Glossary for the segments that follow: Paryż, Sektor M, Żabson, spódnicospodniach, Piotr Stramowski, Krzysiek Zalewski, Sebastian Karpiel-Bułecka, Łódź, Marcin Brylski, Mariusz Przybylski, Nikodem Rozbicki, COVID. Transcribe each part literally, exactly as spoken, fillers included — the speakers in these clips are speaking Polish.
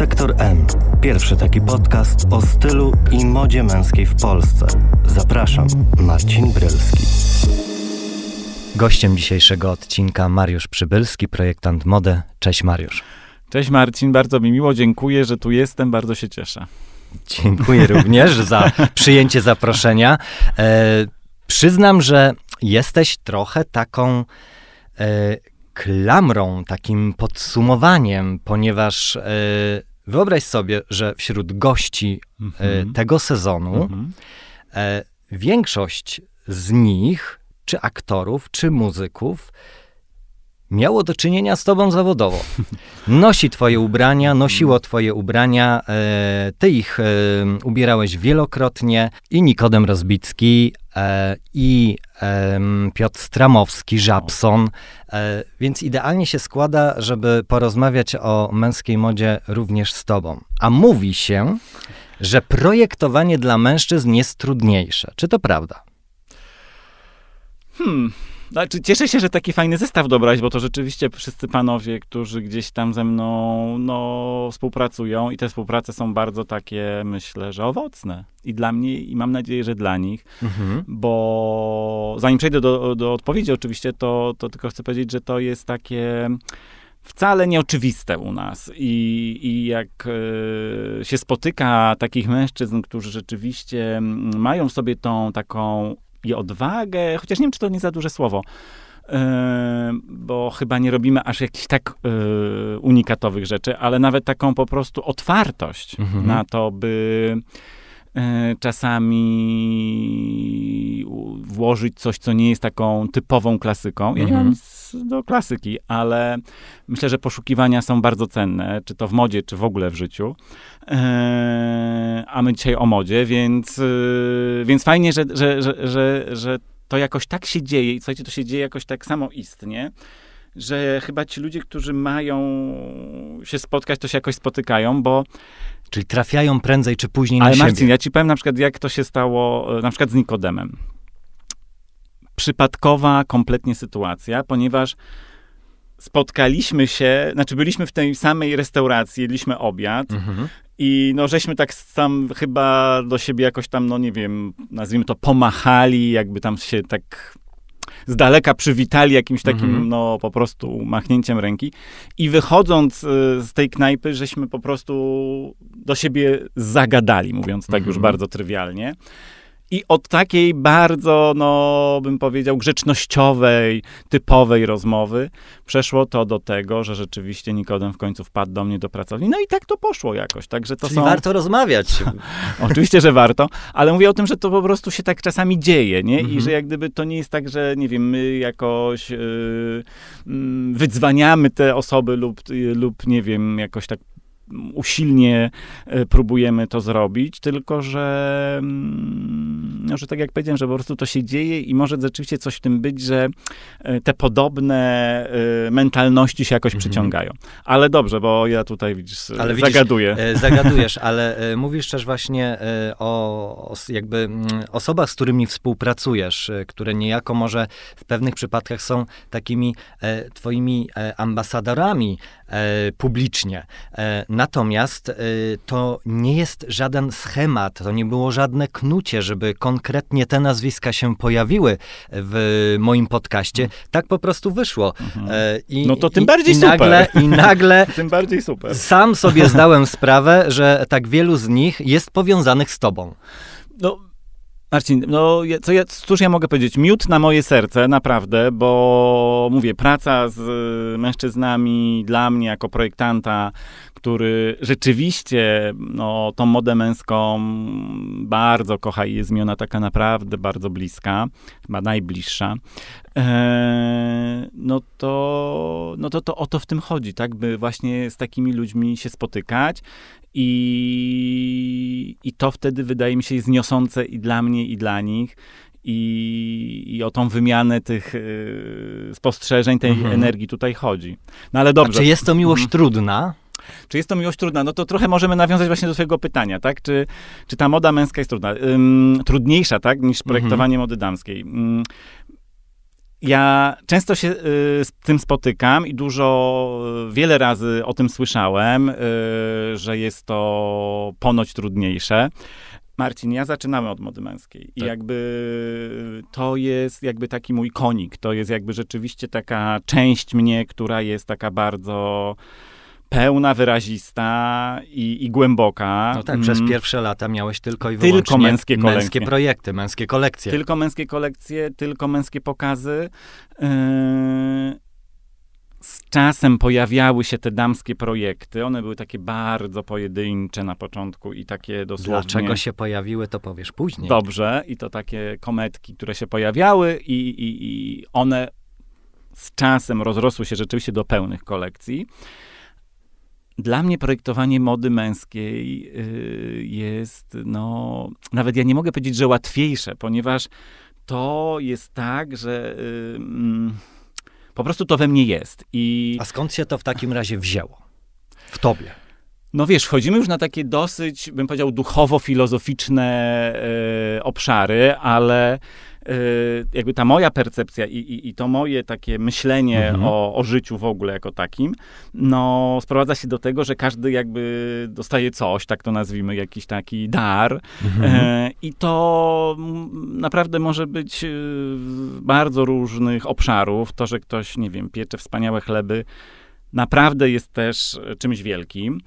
Sektor M. Pierwszy taki podcast o stylu i modzie męskiej w Polsce. Zapraszam, Marcin Brylski. Gościem dzisiejszego odcinka Mariusz Przybylski, projektant mody. Cześć Mariusz. Cześć Marcin, bardzo mi miło, dziękuję, że tu jestem, bardzo się cieszę. Dziękuję również za przyjęcie zaproszenia. E, przyznam, że jesteś trochę taką e, klamrą, takim podsumowaniem, ponieważ e, wyobraź sobie, że wśród gości mm-hmm. e, tego sezonu mm-hmm. e, większość z nich, czy aktorów, czy muzyków, miało do czynienia z tobą zawodowo. Nosi twoje ubrania, nosiło twoje ubrania, e, ty ich e, ubierałeś wielokrotnie. I Nikodem Rozbicki, e, i e, Piotr Stramowski, Żabson. E, więc idealnie się składa, żeby porozmawiać o męskiej modzie również z tobą. A mówi się, że projektowanie dla mężczyzn jest trudniejsze. Czy to prawda? Hmm... Znaczy, cieszę się, że taki fajny zestaw dobrać, bo to rzeczywiście wszyscy panowie, którzy gdzieś tam ze mną no, współpracują i te współprace są bardzo takie, myślę, że owocne. I dla mnie, i mam nadzieję, że dla nich. Mhm. Bo zanim przejdę do, do odpowiedzi oczywiście, to, to tylko chcę powiedzieć, że to jest takie wcale nieoczywiste u nas. I, i jak y, się spotyka takich mężczyzn, którzy rzeczywiście mają w sobie tą taką i odwagę, chociaż nie wiem, czy to nie za duże słowo, yy, bo chyba nie robimy aż jakichś tak yy, unikatowych rzeczy, ale nawet taką po prostu otwartość mm-hmm. na to, by yy, czasami włożyć coś, co nie jest taką typową klasyką. Ja mm-hmm. nie mam nic do klasyki, ale myślę, że poszukiwania są bardzo cenne, czy to w modzie, czy w ogóle w życiu. Yy, a my dzisiaj o modzie, więc, yy, więc fajnie, że, że, że, że, że to jakoś tak się dzieje i słuchajcie, to się dzieje jakoś tak samoistnie, że chyba ci ludzie, którzy mają się spotkać, to się jakoś spotykają, bo... Czyli trafiają prędzej czy później na siebie. Ale Marcin, ja ci powiem na przykład, jak to się stało na przykład z Nikodemem. Przypadkowa kompletnie sytuacja, ponieważ spotkaliśmy się, znaczy byliśmy w tej samej restauracji, jedliśmy obiad mhm. i no żeśmy tak sam chyba do siebie jakoś tam, no nie wiem, nazwijmy to pomachali, jakby tam się tak z daleka przywitali jakimś takim, mhm. no po prostu machnięciem ręki i wychodząc y, z tej knajpy, żeśmy po prostu do siebie zagadali, mówiąc tak mhm. już bardzo trywialnie. I od takiej bardzo, no bym powiedział, grzecznościowej, typowej rozmowy przeszło to do tego, że rzeczywiście Nikodem w końcu wpadł do mnie do pracowni. No i tak to poszło jakoś. Także to Czyli są... warto rozmawiać. Oczywiście, że warto, ale mówię o tym, że to po prostu się tak czasami dzieje, nie? Mhm. I że jak gdyby to nie jest tak, że nie wiem, my jakoś yy, wydzwaniamy te osoby lub, yy, lub nie wiem, jakoś tak usilnie próbujemy to zrobić, tylko że, no, że tak jak powiedziałem, że po prostu to się dzieje i może rzeczywiście coś w tym być, że te podobne mentalności się jakoś przyciągają. Ale dobrze, bo ja tutaj widzisz, ale widzisz, zagaduję. Zagadujesz, ale mówisz też właśnie o jakby osobach, z którymi współpracujesz, które niejako może w pewnych przypadkach są takimi twoimi ambasadorami publicznie. Natomiast to nie jest żaden schemat, to nie było żadne knucie, żeby konkretnie te nazwiska się pojawiły w moim podcaście. Tak po prostu wyszło. Mhm. I, no to tym i, bardziej i super. Nagle, I nagle tym bardziej super. Sam sobie zdałem sprawę, że tak wielu z nich jest powiązanych z tobą. No. Marcin, no co ja, cóż ja mogę powiedzieć? Miód na moje serce, naprawdę, bo mówię, praca z mężczyznami dla mnie jako projektanta, który rzeczywiście no, tą modę męską bardzo kocha i jest mi ona taka naprawdę bardzo bliska, chyba najbliższa, eee, no, to, no to, to o to w tym chodzi, tak, by właśnie z takimi ludźmi się spotykać. I, I to wtedy, wydaje mi się, jest niosące i dla mnie, i dla nich. I, i o tą wymianę tych y, spostrzeżeń, tej mhm. energii tutaj chodzi. No ale dobrze. A czy jest to miłość mhm. trudna? Czy jest to miłość trudna? No to trochę możemy nawiązać właśnie do twojego pytania, tak? Czy, czy ta moda męska jest trudna? Ym, trudniejsza, tak? Niż projektowanie mhm. mody damskiej. Ym, Ja często się z tym spotykam i dużo, wiele razy o tym słyszałem, że jest to ponoć trudniejsze. Marcin, ja zaczynamy od mody męskiej i tak. jakby to jest jakby taki mój konik, to jest jakby rzeczywiście taka część mnie, która jest taka bardzo pełna, wyrazista i, i głęboka. No tak, mm. przez pierwsze lata miałeś tylko i wyłącznie tylko męskie, męskie projekty, męskie kolekcje. Tylko męskie kolekcje, tylko męskie pokazy. Yy... Z czasem pojawiały się te damskie projekty. One były takie bardzo pojedyncze na początku i takie dosłownie... Dlaczego się pojawiły, to powiesz później. Dobrze. I to takie kometki, które się pojawiały i, i, i one z czasem rozrosły się rzeczywiście do pełnych kolekcji. Dla mnie projektowanie mody męskiej jest, no... Nawet ja nie mogę powiedzieć, że łatwiejsze, ponieważ to jest tak, że... Mm, po prostu to we mnie jest. I... A skąd się to w takim razie wzięło? W tobie? No wiesz, wchodzimy już na takie dosyć, bym powiedział, duchowo-filozoficzne y, obszary, ale y, jakby ta moja percepcja i, i, i to moje takie myślenie mhm. o, o życiu w ogóle jako takim, no sprowadza się do tego, że każdy jakby dostaje coś, tak to nazwijmy, jakiś taki dar. Mhm. Y, I to naprawdę może być y, bardzo różnych obszarów. To, że ktoś, nie wiem, piecze wspaniałe chleby, naprawdę jest też czymś wielkim.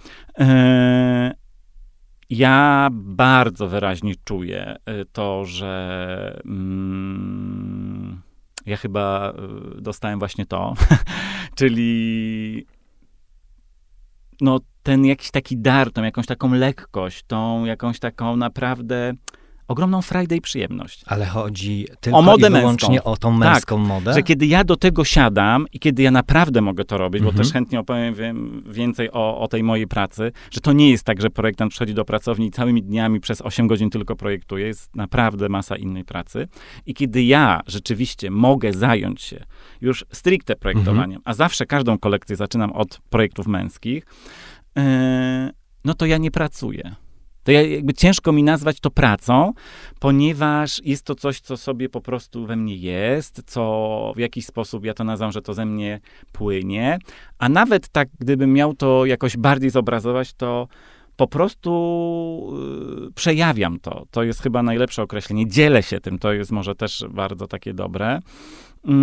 Ja bardzo wyraźnie czuję to, że mm, ja chyba dostałem właśnie to, czyli no, ten jakiś taki dar, tą jakąś taką lekkość, tą jakąś taką naprawdę ogromną frajdę i przyjemność. Ale chodzi tylko o modę i wyłącznie męską. O tą męską tak, modę? Że kiedy ja do tego siadam i kiedy ja naprawdę mogę to robić, mhm. bo też chętnie opowiem wiem, więcej o, o tej mojej pracy, że to nie jest tak, że projektant przychodzi do pracowni i całymi dniami przez osiem godzin tylko projektuje. Jest naprawdę masa innej pracy. I kiedy ja rzeczywiście mogę zająć się już stricte projektowaniem, mhm. a zawsze każdą kolekcję zaczynam od projektów męskich, yy, no to ja nie pracuję. To ja, jakby ciężko mi nazwać to pracą, ponieważ jest to coś, co sobie po prostu we mnie jest, co w jakiś sposób, ja to nazywam, że to ze mnie płynie. A nawet tak, gdybym miał to jakoś bardziej zobrazować, to po prostu yy, przejawiam to. To jest chyba najlepsze określenie. Dzielę się tym, to jest może też bardzo takie dobre. Yy.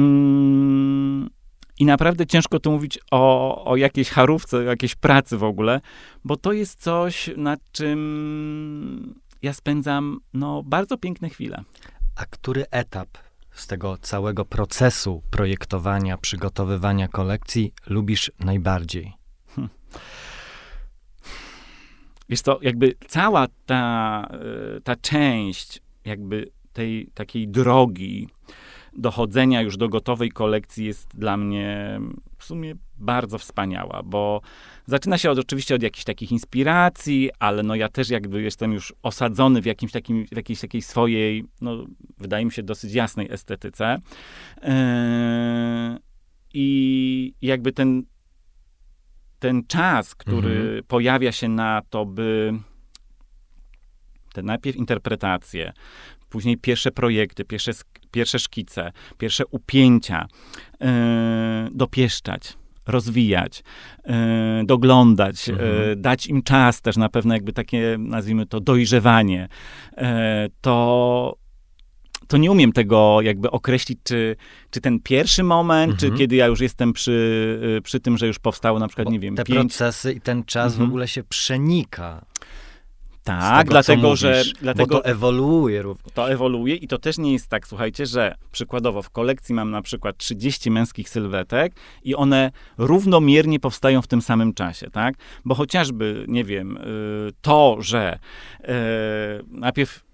I naprawdę ciężko tu mówić o, o jakiejś charówce, o jakiejś pracy w ogóle, bo to jest coś, nad czym ja spędzam no, bardzo piękne chwile. A który etap z tego całego procesu projektowania, przygotowywania kolekcji lubisz najbardziej? Hmm. Wiesz co, jakby cała ta, ta część jakby tej takiej drogi dochodzenia już do gotowej kolekcji jest dla mnie w sumie bardzo wspaniała, bo zaczyna się od, oczywiście od jakichś takich inspiracji, ale no ja też jakby jestem już osadzony w jakimś takim, w jakiejś takiej swojej, no wydaje mi się dosyć jasnej estetyce. Yy, I jakby ten, ten czas, który mhm. pojawia się na to, by te najpierw interpretacje, później pierwsze projekty, pierwsze, pierwsze szkice, pierwsze upięcia, yy, dopieszczać, rozwijać, yy, doglądać, mhm. yy, dać im czas też na pewno jakby takie, nazwijmy to, dojrzewanie. Yy, to, to nie umiem tego jakby określić, czy, czy ten pierwszy moment, mhm. czy kiedy ja już jestem przy, przy tym, że już powstało na przykład, Bo nie wiem, te pięć... procesy i ten czas mhm. w ogóle się przenika. Tak, tego, dlatego, że... Dlatego, bo to ewoluuje również. To ewoluuje i to też nie jest tak, słuchajcie, że przykładowo w kolekcji mam na przykład trzydzieści męskich sylwetek i one równomiernie powstają w tym samym czasie, tak? Bo chociażby, nie wiem, to, że najpierw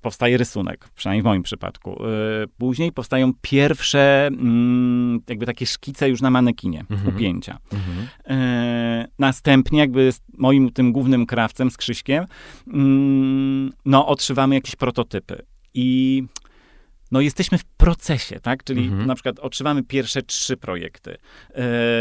powstaje rysunek, przynajmniej w moim przypadku. Później powstają pierwsze jakby takie szkice już na manekinie, mhm. upięcia. Mhm. Następnie jakby z moim tym głównym krawcem, z Krzyśkiem, no odszywamy jakieś prototypy. I no jesteśmy w procesie, tak? Czyli mhm. na przykład otrzymamy pierwsze trzy projekty.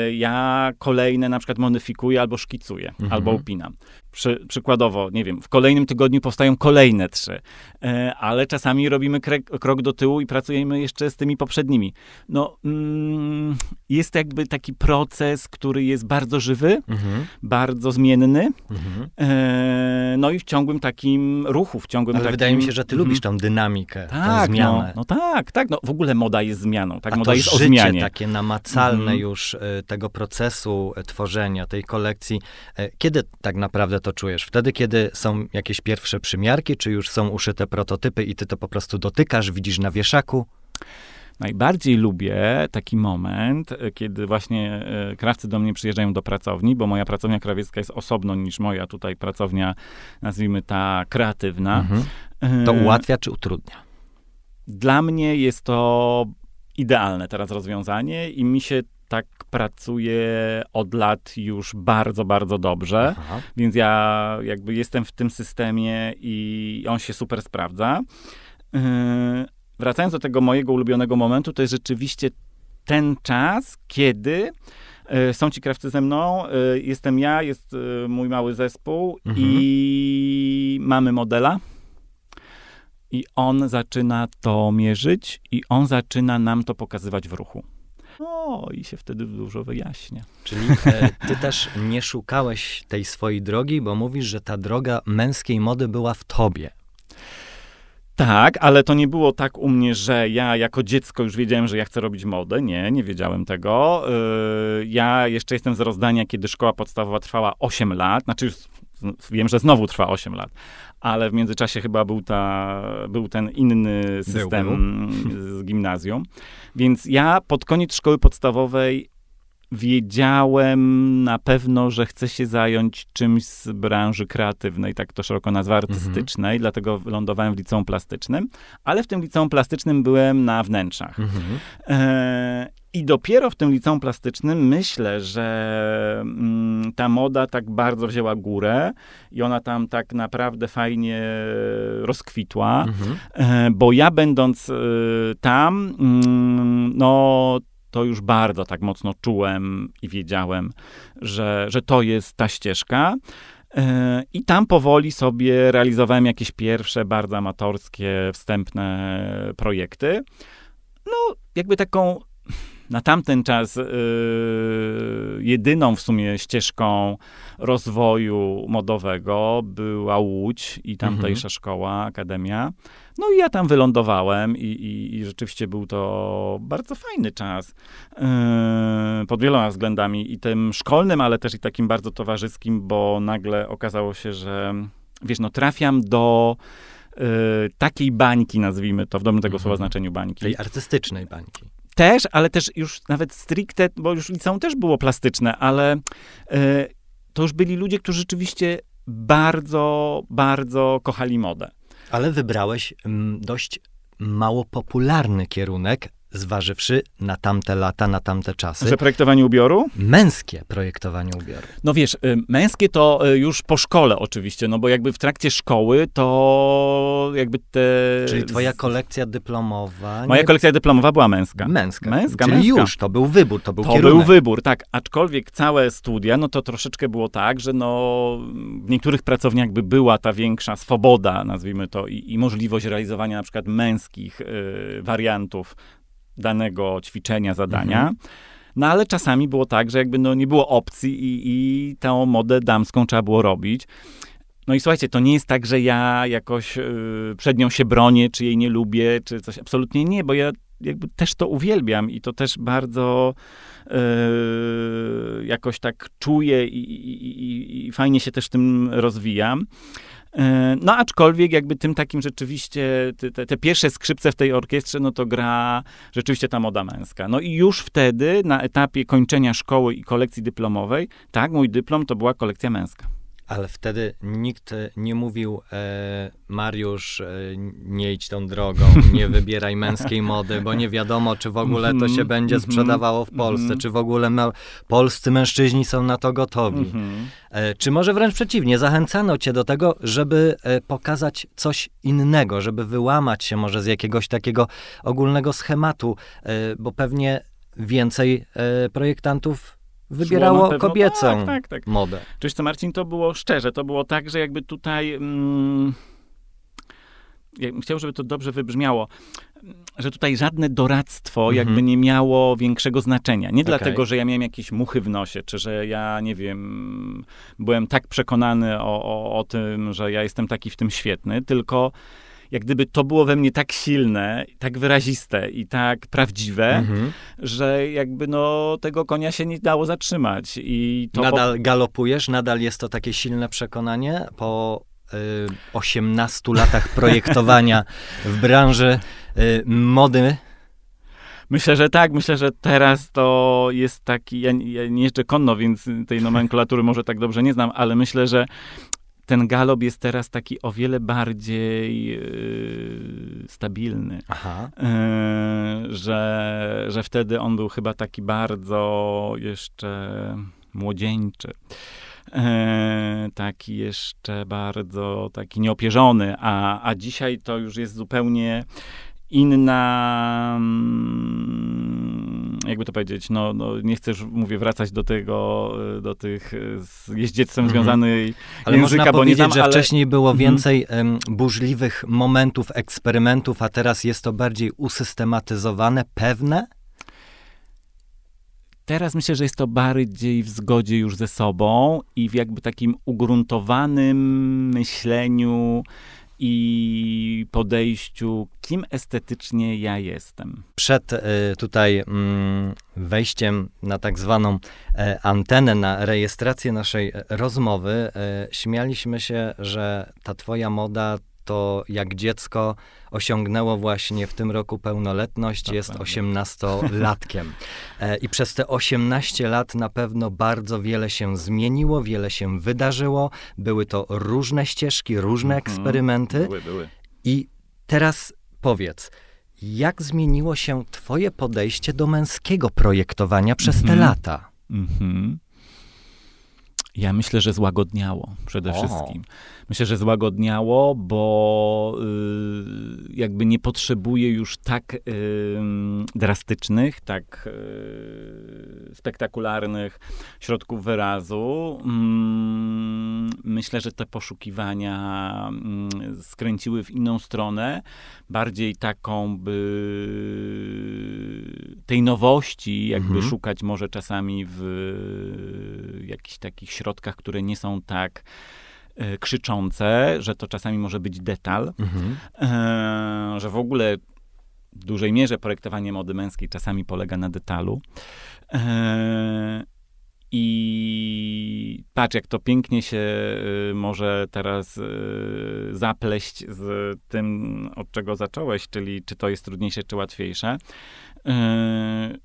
Yy, ja kolejne na przykład modyfikuję albo szkicuję, mhm. albo upinam. Przy, przykładowo, nie wiem, w kolejnym tygodniu powstają kolejne trzy, e, ale czasami robimy krek, krok do tyłu i pracujemy jeszcze z tymi poprzednimi. No, mm, jest jakby taki proces, który jest bardzo żywy, mhm. bardzo zmienny, mhm. e, no i w ciągłym takim ruchu, w ciągłym ale takim... wydaje mi się, że ty mhm. lubisz tą dynamikę, tak, tę zmianę. No, no tak, tak, no w ogóle moda jest zmianą, tak, a moda to jest o zmianie. A życie takie namacalne mhm. już y, tego procesu y, tworzenia, tej kolekcji, y, kiedy tak naprawdę to czujesz? Wtedy, kiedy są jakieś pierwsze przymiarki, czy już są uszyte prototypy i ty to po prostu dotykasz, widzisz na wieszaku? Najbardziej lubię taki moment, kiedy właśnie krawcy do mnie przyjeżdżają do pracowni, bo moja pracownia krawiecka jest osobno niż moja tutaj pracownia, nazwijmy ta kreatywna. Mhm. To ułatwia czy utrudnia? Dla mnie jest to idealne teraz rozwiązanie i mi się tak pracuję od lat już bardzo, bardzo dobrze, aha. więc ja jakby jestem w tym systemie i on się super sprawdza. Yy, wracając do tego mojego ulubionego momentu, to jest rzeczywiście ten czas, kiedy yy, są ci krawcy ze mną, yy, jestem ja, jest yy, mój mały zespół mhm. i mamy modela. I on zaczyna to mierzyć i on zaczyna nam to pokazywać w ruchu. No i się wtedy dużo wyjaśnia. Czyli e, ty też nie szukałeś tej swojej drogi, bo mówisz, że ta droga męskiej mody była w tobie. Tak, ale to nie było tak u mnie, że ja jako dziecko już wiedziałem, że ja chcę robić modę. Nie, nie wiedziałem tego. Yy, ja jeszcze jestem z rozdania, kiedy szkoła podstawowa trwała osiem lat. Znaczy już wiem, że znowu trwa osiem lat. Ale w międzyczasie chyba był, ta, był ten inny system z gimnazjum. Więc ja pod koniec szkoły podstawowej wiedziałem na pewno, że chcę się zająć czymś z branży kreatywnej, tak to szeroko nazwa, artystycznej, mhm. dlatego lądowałem w liceum plastycznym, ale w tym liceum plastycznym byłem na wnętrzach. Mhm. E- I dopiero w tym liceum plastycznym myślę, że mm, ta moda tak bardzo wzięła górę i ona tam tak naprawdę fajnie rozkwitła, mhm. e, bo ja będąc y, tam, mm, no to już bardzo tak mocno czułem i wiedziałem, że, że to jest ta ścieżka. I tam powoli sobie realizowałem jakieś pierwsze, bardzo amatorskie, wstępne projekty. No, jakby taką na tamten czas yy, jedyną w sumie ścieżką rozwoju modowego była Łódź i tamtejsza mhm. szkoła, akademia. No i ja tam wylądowałem i, i, i rzeczywiście był to bardzo fajny czas yy, pod wieloma względami. I tym szkolnym, ale też i takim bardzo towarzyskim, bo nagle okazało się, że wiesz, no trafiam do yy, takiej bańki, nazwijmy to, w dobrym tego mhm. słowa znaczeniu bańki. Tej artystycznej bańki. Też, ale też już nawet stricte, bo już liceum też było plastyczne, ale y, to już byli ludzie, którzy rzeczywiście bardzo, bardzo kochali modę. Ale wybrałeś m, dość mało popularny kierunek, zważywszy na tamte lata, na tamte czasy. Że projektowanie ubioru? Męskie projektowanie ubioru. No wiesz, męskie to już po szkole oczywiście, no bo jakby w trakcie szkoły to jakby te... Czyli twoja kolekcja dyplomowa... Moja nie... kolekcja dyplomowa była męska. Męska. męska Czyli męska. Już to był wybór, to był to kierunek. To był wybór, tak. Aczkolwiek całe studia, no to troszeczkę było tak, że no w niektórych pracowniach jakby była ta większa swoboda, nazwijmy to, i, i możliwość realizowania na przykład męskich y, wariantów danego ćwiczenia, zadania. Mhm. No ale czasami było tak, że jakby no, nie było opcji i, i tą modę damską trzeba było robić. No i słuchajcie, to nie jest tak, że ja jakoś yy, przed nią się bronię, czy jej nie lubię, czy coś. Absolutnie nie, bo ja jakby też to uwielbiam i to też bardzo yy, jakoś tak czuję i, i, i, i fajnie się też w tym rozwijam. No aczkolwiek jakby tym takim rzeczywiście, te, te pierwsze skrzypce w tej orkiestrze, no to gra rzeczywiście ta moda męska. No i już wtedy, na etapie kończenia szkoły i kolekcji dyplomowej, tak, mój dyplom to była kolekcja męska. Ale wtedy nikt nie mówił, e, Mariusz, e, nie idź tą drogą, nie wybieraj męskiej mody, bo nie wiadomo, czy w ogóle to się będzie sprzedawało w Polsce, czy w ogóle ma- polscy mężczyźni są na to gotowi. E, czy może wręcz przeciwnie, zachęcano cię do tego, żeby e, pokazać coś innego, żeby wyłamać się może z jakiegoś takiego ogólnego schematu, e, bo pewnie więcej e, projektantów wybierało kobiecą tak, tak, tak. modę. Czyż to, Marcin, to było szczerze, to było tak, że jakby tutaj... Mm, chciałbym, żeby to dobrze wybrzmiało, że tutaj żadne doradztwo mhm. jakby nie miało większego znaczenia. Nie okay. dlatego, że ja miałem jakieś muchy w nosie, czy że ja, nie wiem, byłem tak przekonany o, o, o tym, że ja jestem taki w tym świetny, tylko jak gdyby to było we mnie tak silne, tak wyraziste i tak prawdziwe, mhm. że jakby no tego konia się nie dało zatrzymać. I to nadal po... galopujesz? Nadal jest to takie silne przekonanie po... osiemnastu latach projektowania w branży mody? Myślę, że tak. Myślę, że teraz to jest taki... Ja, ja nie jeżdżę konno, więc tej nomenklatury może tak dobrze nie znam, ale myślę, że ten galop jest teraz taki o wiele bardziej yy, stabilny. Aha. Yy, że, że wtedy on był chyba taki bardzo jeszcze młodzieńczy. E, taki jeszcze bardzo taki nieopierzony, a, a dzisiaj to już jest zupełnie inna, jakby to powiedzieć, no, no nie chcę już, mówię, wracać do tego, do tych z jeździectwem mm-hmm. związanej ale języka, można bo nie znam, że ale... wcześniej było więcej mm-hmm. burzliwych momentów, eksperymentów, a teraz jest to bardziej usystematyzowane, pewne? Teraz myślę, że jest to bardziej w zgodzie już ze sobą i w jakby takim ugruntowanym myśleniu i podejściu, kim estetycznie ja jestem. Przed y, tutaj y, wejściem na tak zwaną y, antenę, na rejestrację naszej rozmowy, y, śmialiśmy się, że ta twoja moda to jak dziecko osiągnęło właśnie w tym roku pełnoletność, tak jest osiemnastolatkiem. E, I przez te osiemnaście lat na pewno bardzo wiele się zmieniło, wiele się wydarzyło. Były to różne ścieżki, różne eksperymenty. Były, były. I teraz powiedz, jak zmieniło się twoje podejście do męskiego projektowania przez te lata? Mhm. Ja myślę, że złagodniało przede o. wszystkim. Myślę, że złagodniało, bo y, jakby nie potrzebuje już tak y, drastycznych, tak y, spektakularnych środków wyrazu. Mm, myślę, że te poszukiwania y, skręciły w inną stronę, bardziej taką by tej nowości, jakby mhm. szukać może czasami w y, jakichś takich środkach, które nie są tak y, krzyczące, że to czasami może być detal, mhm. y, że w ogóle w dużej mierze projektowanie mody męskiej czasami polega na detalu. Y, I patrz, jak to pięknie się y, może teraz y, zapleść z tym, od czego zacząłeś, czyli czy to jest trudniejsze, czy łatwiejsze. Yy,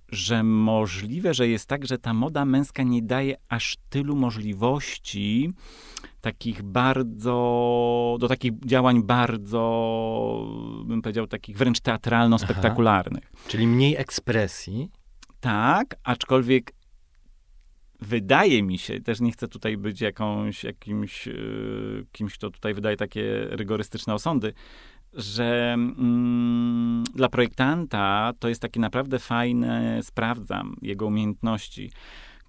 że możliwe, że jest tak, że ta moda męska nie daje aż tylu możliwości takich bardzo, do takich działań bardzo, bym powiedział, takich wręcz teatralno-spektakularnych. Aha. Czyli mniej ekspresji. Tak, aczkolwiek wydaje mi się, też nie chcę tutaj być jakąś, jakimś, yy, kimś, kto tutaj wydaje takie rygorystyczne osądy, że mm, dla projektanta to jest takie naprawdę fajne, sprawdzam jego umiejętności,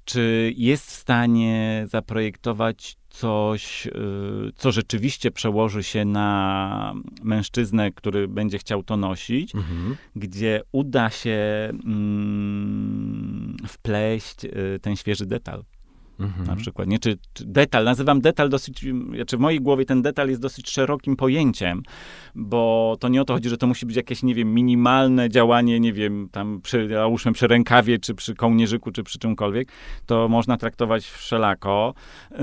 czy jest w stanie zaprojektować coś, yy, co rzeczywiście przełoży się na mężczyznę, który będzie chciał to nosić, mhm. gdzie uda się yy, wpleść yy, ten świeży detal. Mhm. Na przykład, nie? Czy, czy detal, nazywam detal dosyć, czy w mojej głowie ten detal jest dosyć szerokim pojęciem, bo to nie o to chodzi, że to musi być jakieś, nie wiem, minimalne działanie, nie wiem, tam przy, załóżmy przy rękawie, czy przy kołnierzyku, czy przy czymkolwiek. To można traktować wszelako yy,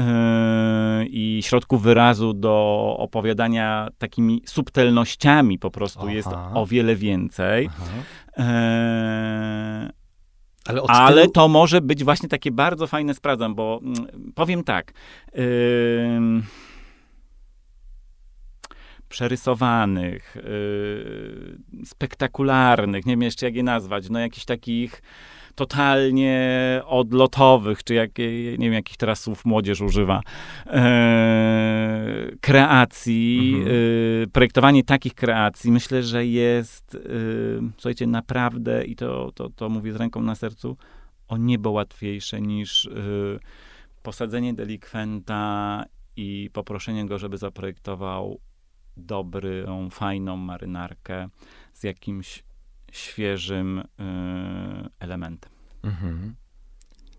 i środków wyrazu do opowiadania takimi subtelnościami po prostu Aha. jest o wiele więcej. Ale, Ale tylu... to może być właśnie takie bardzo fajne, sprawdzam, bo mm, powiem tak, yy, przerysowanych, yy, spektakularnych, nie wiem jeszcze jak je nazwać, no jakichś takich totalnie odlotowych, czy jak, nie wiem, jakich teraz słów młodzież używa, e, kreacji, mhm. e, projektowanie takich kreacji, myślę, że jest, e, słuchajcie, naprawdę, i to, to, to mówię z ręką na sercu, o niebo łatwiejsze niż yy, posadzenie delikwenta i poproszenie go, żeby zaprojektował dobrą, fajną marynarkę z jakimś świeżym yy, elementem. Mhm.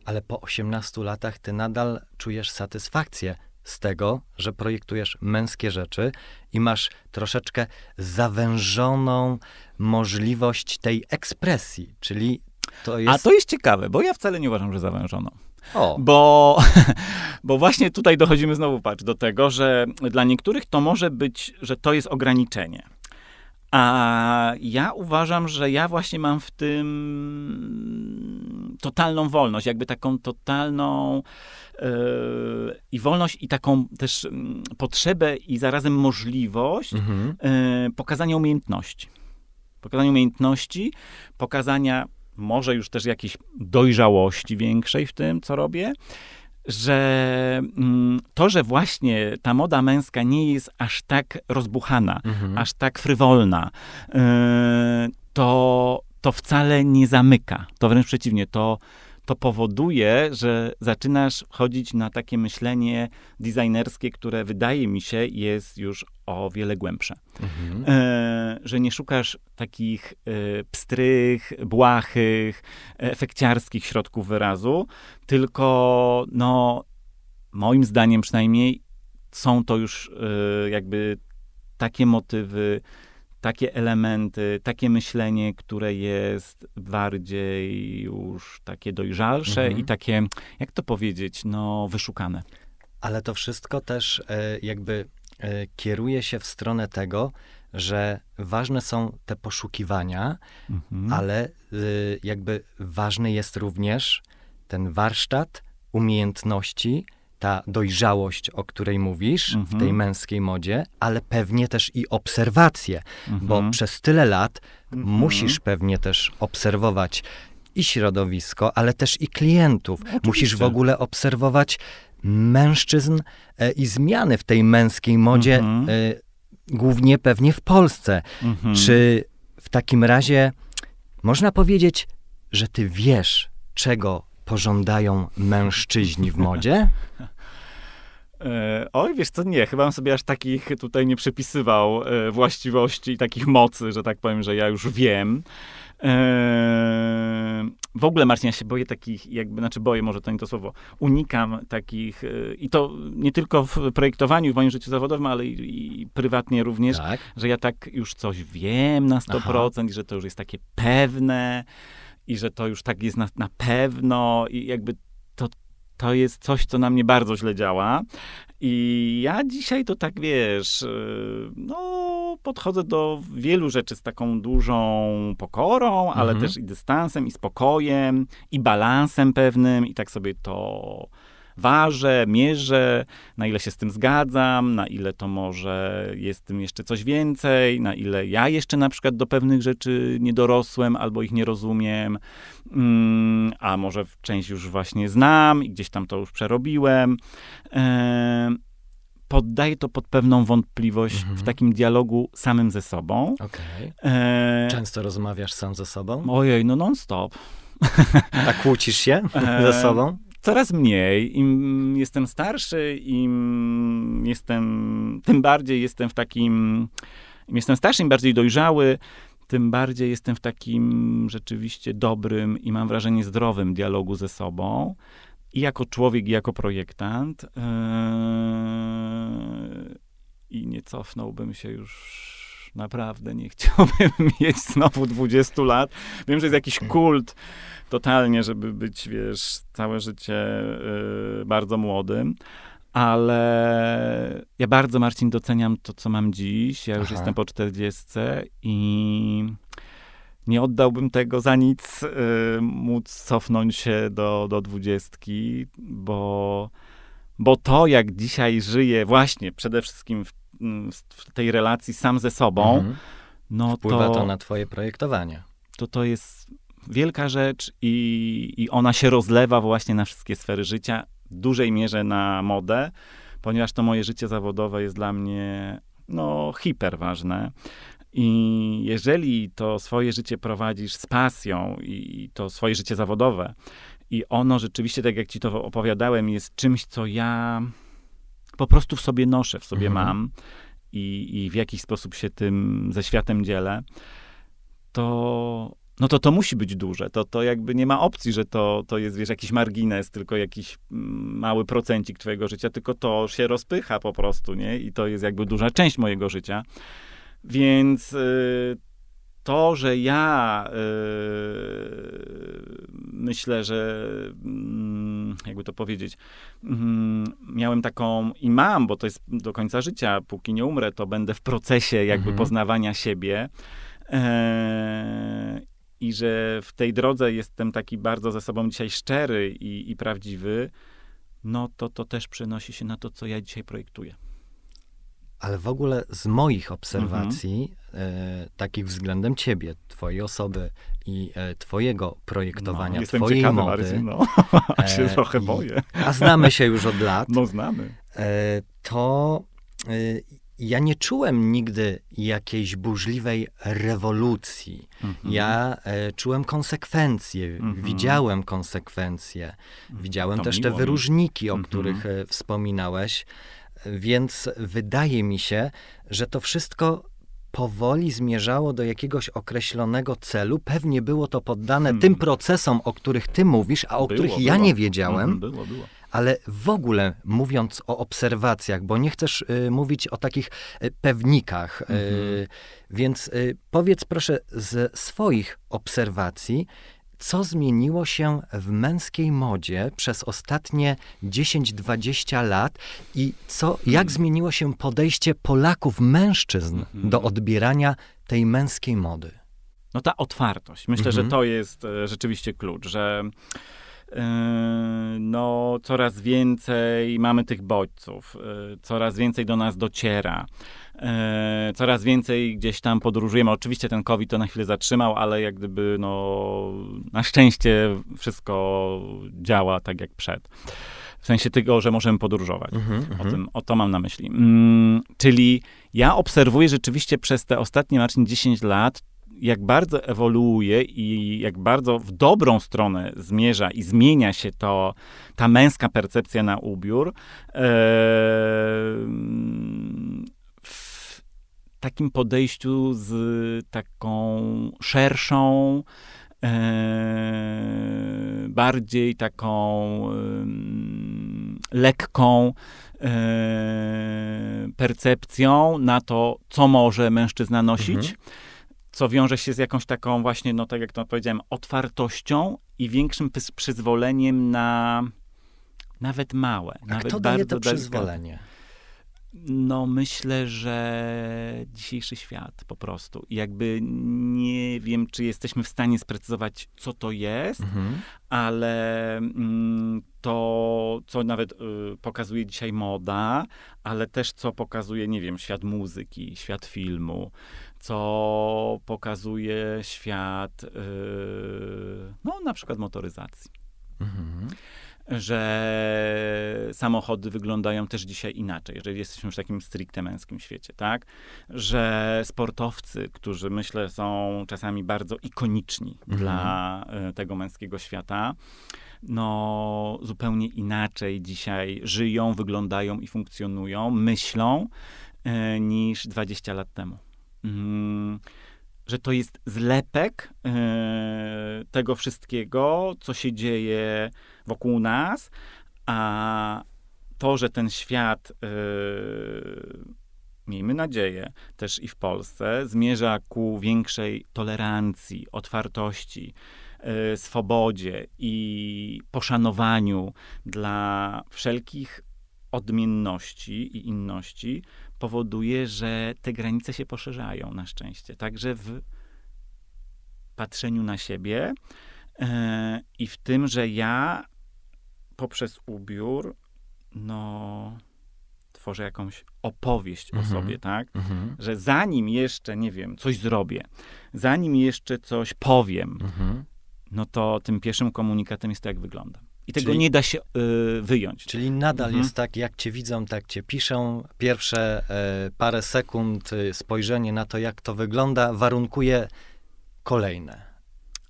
Ale po osiemnastu latach ty nadal czujesz satysfakcję z tego, że projektujesz męskie rzeczy i masz troszeczkę zawężoną możliwość tej ekspresji, czyli to jest... A to jest ciekawe, bo ja wcale nie uważam, że zawężoną. O. Bo, bo właśnie tutaj dochodzimy znowu, patrz, do tego, że dla niektórych to może być, że to jest ograniczenie. A ja uważam, że ja właśnie mam w tym totalną wolność, jakby taką totalną yy, i wolność i taką też potrzebę i zarazem możliwość mhm. yy, pokazania umiejętności. Pokazania umiejętności, pokazania może już też jakiejś dojrzałości większej w tym, co robię, że to, że właśnie ta moda męska nie jest aż tak rozbuchana, mhm. aż tak frywolna, to, to wcale nie zamyka. To wręcz przeciwnie, to, to powoduje, że zaczynasz chodzić na takie myślenie designerskie, które wydaje mi się jest już o wiele głębsze. Mhm. Że nie szukasz takich pstrych, błahych, efekciarskich środków wyrazu, tylko no, moim zdaniem przynajmniej są to już jakby takie motywy, takie elementy, takie myślenie, które jest bardziej już takie dojrzalsze mhm. i takie, jak to powiedzieć, no wyszukane. Ale to wszystko też jakby kieruje się w stronę tego, że ważne są te poszukiwania, mhm. ale jakby ważny jest również ten warsztat, umiejętności, ta dojrzałość, o której mówisz, mhm. w tej męskiej modzie, ale pewnie też i obserwacje, mhm. bo przez tyle lat mhm. musisz pewnie też obserwować i środowisko, ale też i klientów. Oczywiście. Musisz w ogóle obserwować mężczyzn e, i zmiany w tej męskiej modzie, mhm. e, głównie pewnie w Polsce. Mhm. Czy w takim razie można powiedzieć, że ty wiesz, czego pożądają mężczyźni w modzie? Oj, wiesz co, nie, chyba bym sobie aż takich tutaj nie przypisywał właściwości i takich mocy, że tak powiem, że ja już wiem. W ogóle, Marcin, ja się boję takich, jakby, znaczy boję, może to nie to słowo, unikam takich, i to nie tylko w projektowaniu, w moim życiu zawodowym, ale i, i prywatnie również, tak? Że ja tak już coś wiem na sto procent, aha. i że to już jest takie pewne, i że to już tak jest na, na pewno i jakby to, to jest coś, co na mnie bardzo źle działa. I ja dzisiaj to tak, wiesz, no podchodzę do wielu rzeczy z taką dużą pokorą, ale mhm. też i dystansem, i spokojem, i balansem pewnym, i tak sobie to ważę, mierzę, na ile się z tym zgadzam, na ile to może jest w tym jeszcze coś więcej, na ile ja jeszcze na przykład do pewnych rzeczy nie dorosłem, albo ich nie rozumiem, mm, a może część już właśnie znam i gdzieś tam to już przerobiłem. E, poddaję to pod pewną wątpliwość mhm. w takim dialogu samym ze sobą. Okay. E, Często rozmawiasz sam ze sobą? Ojej, no non stop. A kłócisz się e, ze sobą? Coraz mniej. Im jestem starszy, im jestem, tym bardziej jestem w takim, im jestem starszy, im bardziej dojrzały, tym bardziej jestem w takim rzeczywiście dobrym i mam wrażenie zdrowym dialogu ze sobą. I jako człowiek, i jako projektant. Yy, I nie cofnąłbym się już. Naprawdę nie chciałbym mieć znowu dwudziestu lat. Wiem, że jest jakiś kult totalnie, żeby być, wiesz, całe życie yy, bardzo młodym, ale ja bardzo, Marcin, doceniam to, co mam dziś. Ja już Aha. jestem po czterdziestce i nie oddałbym tego za nic, yy, móc cofnąć się do, do dwudziestki, bo, bo to, jak dzisiaj żyję właśnie przede wszystkim w w tej relacji sam ze sobą, mhm. no wpływa to, to na twoje projektowanie. To to jest wielka rzecz i, i ona się rozlewa właśnie na wszystkie sfery życia, w dużej mierze na modę, ponieważ to moje życie zawodowe jest dla mnie no hiperważne. I jeżeli to swoje życie prowadzisz z pasją i to swoje życie zawodowe I ono rzeczywiście, tak jak ci to opowiadałem, jest czymś, co ja po prostu w sobie noszę, w sobie mhm. mam i, i w jakiś sposób się tym ze światem dzielę, to no to to musi być duże. To, to jakby nie ma opcji, że to, to jest, wiesz, jakiś margines, tylko jakiś mały procencik twojego życia, tylko to się rozpycha po prostu, nie? I to jest jakby duża część mojego życia. Więc yy, to, że ja yy, myślę, że yy, jakby to powiedzieć, yy, miałem taką i mam, bo to jest do końca życia, póki nie umrę, to będę w procesie jakby mhm. poznawania siebie. Yy, I że w tej drodze jestem taki bardzo ze sobą dzisiaj szczery i, i prawdziwy, no to to też przenosi się na to, co ja dzisiaj projektuję. Ale w ogóle z moich obserwacji, mhm. y, takich względem ciebie, twojej osoby i y, twojego projektowania, no, twojej ciekawy, mody. Jestem ciekawy bardzo, no. A się trochę boję. A znamy się już od lat. No, znamy. Y, to... Y, Ja nie czułem nigdy jakiejś burzliwej rewolucji. Mm-hmm. Ja e, czułem konsekwencje, mm-hmm. widziałem konsekwencje. Widziałem to też miło, te wyróżniki, o mm-hmm. których e, wspominałeś. Więc wydaje mi się, że to wszystko powoli zmierzało do jakiegoś określonego celu. Pewnie było to poddane hmm. tym procesom, o których ty mówisz, a o było, których ja było. nie wiedziałem. Było, było. Ale w ogóle mówiąc o obserwacjach, bo nie chcesz y, mówić o takich y, pewnikach, mhm. y, więc y, powiedz proszę z swoich obserwacji, co zmieniło się w męskiej modzie przez ostatnie dziesięć dwadzieścia lat i co, jak zmieniło się podejście Polaków, mężczyzn mhm. do odbierania tej męskiej mody? No ta otwartość. Myślę, mhm. że to jest e, rzeczywiście klucz, że no coraz więcej mamy tych bodźców, coraz więcej do nas dociera, coraz więcej gdzieś tam podróżujemy. Oczywiście ten COVID to na chwilę zatrzymał, ale jak gdyby no na szczęście wszystko działa tak jak przed. W sensie tego, że możemy podróżować. Mm-hmm, o, tym, o to mam na myśli. Mm, czyli ja obserwuję rzeczywiście przez te ostatnie, Marcin, dziesięć lat, jak bardzo ewoluuje i jak bardzo w dobrą stronę zmierza i zmienia się to, ta męska percepcja na ubiór, e, w takim podejściu z taką szerszą, e, bardziej taką e, lekką e, percepcją na to, co może mężczyzna nosić. Mhm. Co wiąże się z jakąś taką właśnie, no tak jak to powiedziałem, otwartością i większym pys- przyzwoleniem na nawet małe. A nawet kto daje to przyzwolenie? No myślę, że dzisiejszy świat po prostu. I jakby nie wiem, czy jesteśmy w stanie sprecyzować, co to jest, mhm. ale mm, to, co nawet y, pokazuje dzisiaj moda, ale też co pokazuje, nie wiem, świat muzyki, świat filmu, co pokazuje świat, y, no na przykład motoryzacji. Mhm. Że samochody wyglądają też dzisiaj inaczej, jeżeli jesteśmy w takim stricte męskim świecie, tak? Że sportowcy, którzy myślę są czasami bardzo ikoniczni mhm. dla tego męskiego świata, no zupełnie inaczej dzisiaj żyją, wyglądają i funkcjonują, myślą y, niż dwadzieścia lat temu. Mm. Że to jest zlepek y, tego wszystkiego, co się dzieje wokół nas, a to, że ten świat, y, miejmy nadzieję, też i w Polsce, zmierza ku większej tolerancji, otwartości, y, swobodzie i poszanowaniu dla wszelkich odmienności i inności, powoduje, że te granice się poszerzają na szczęście. Także w patrzeniu na siebie yy, i w tym, że ja poprzez ubiór no, tworzę jakąś opowieść mm-hmm. o sobie, tak? Mm-hmm. Że zanim jeszcze, nie wiem, coś zrobię, zanim jeszcze coś powiem, mm-hmm. no to tym pierwszym komunikatem jest to, jak wyglądam. I tego czyli, nie da się y, wyjąć. Czyli nadal mhm. jest tak, jak cię widzą, tak cię piszą. Pierwsze y, parę sekund y, spojrzenie na to, jak to wygląda, warunkuje kolejne.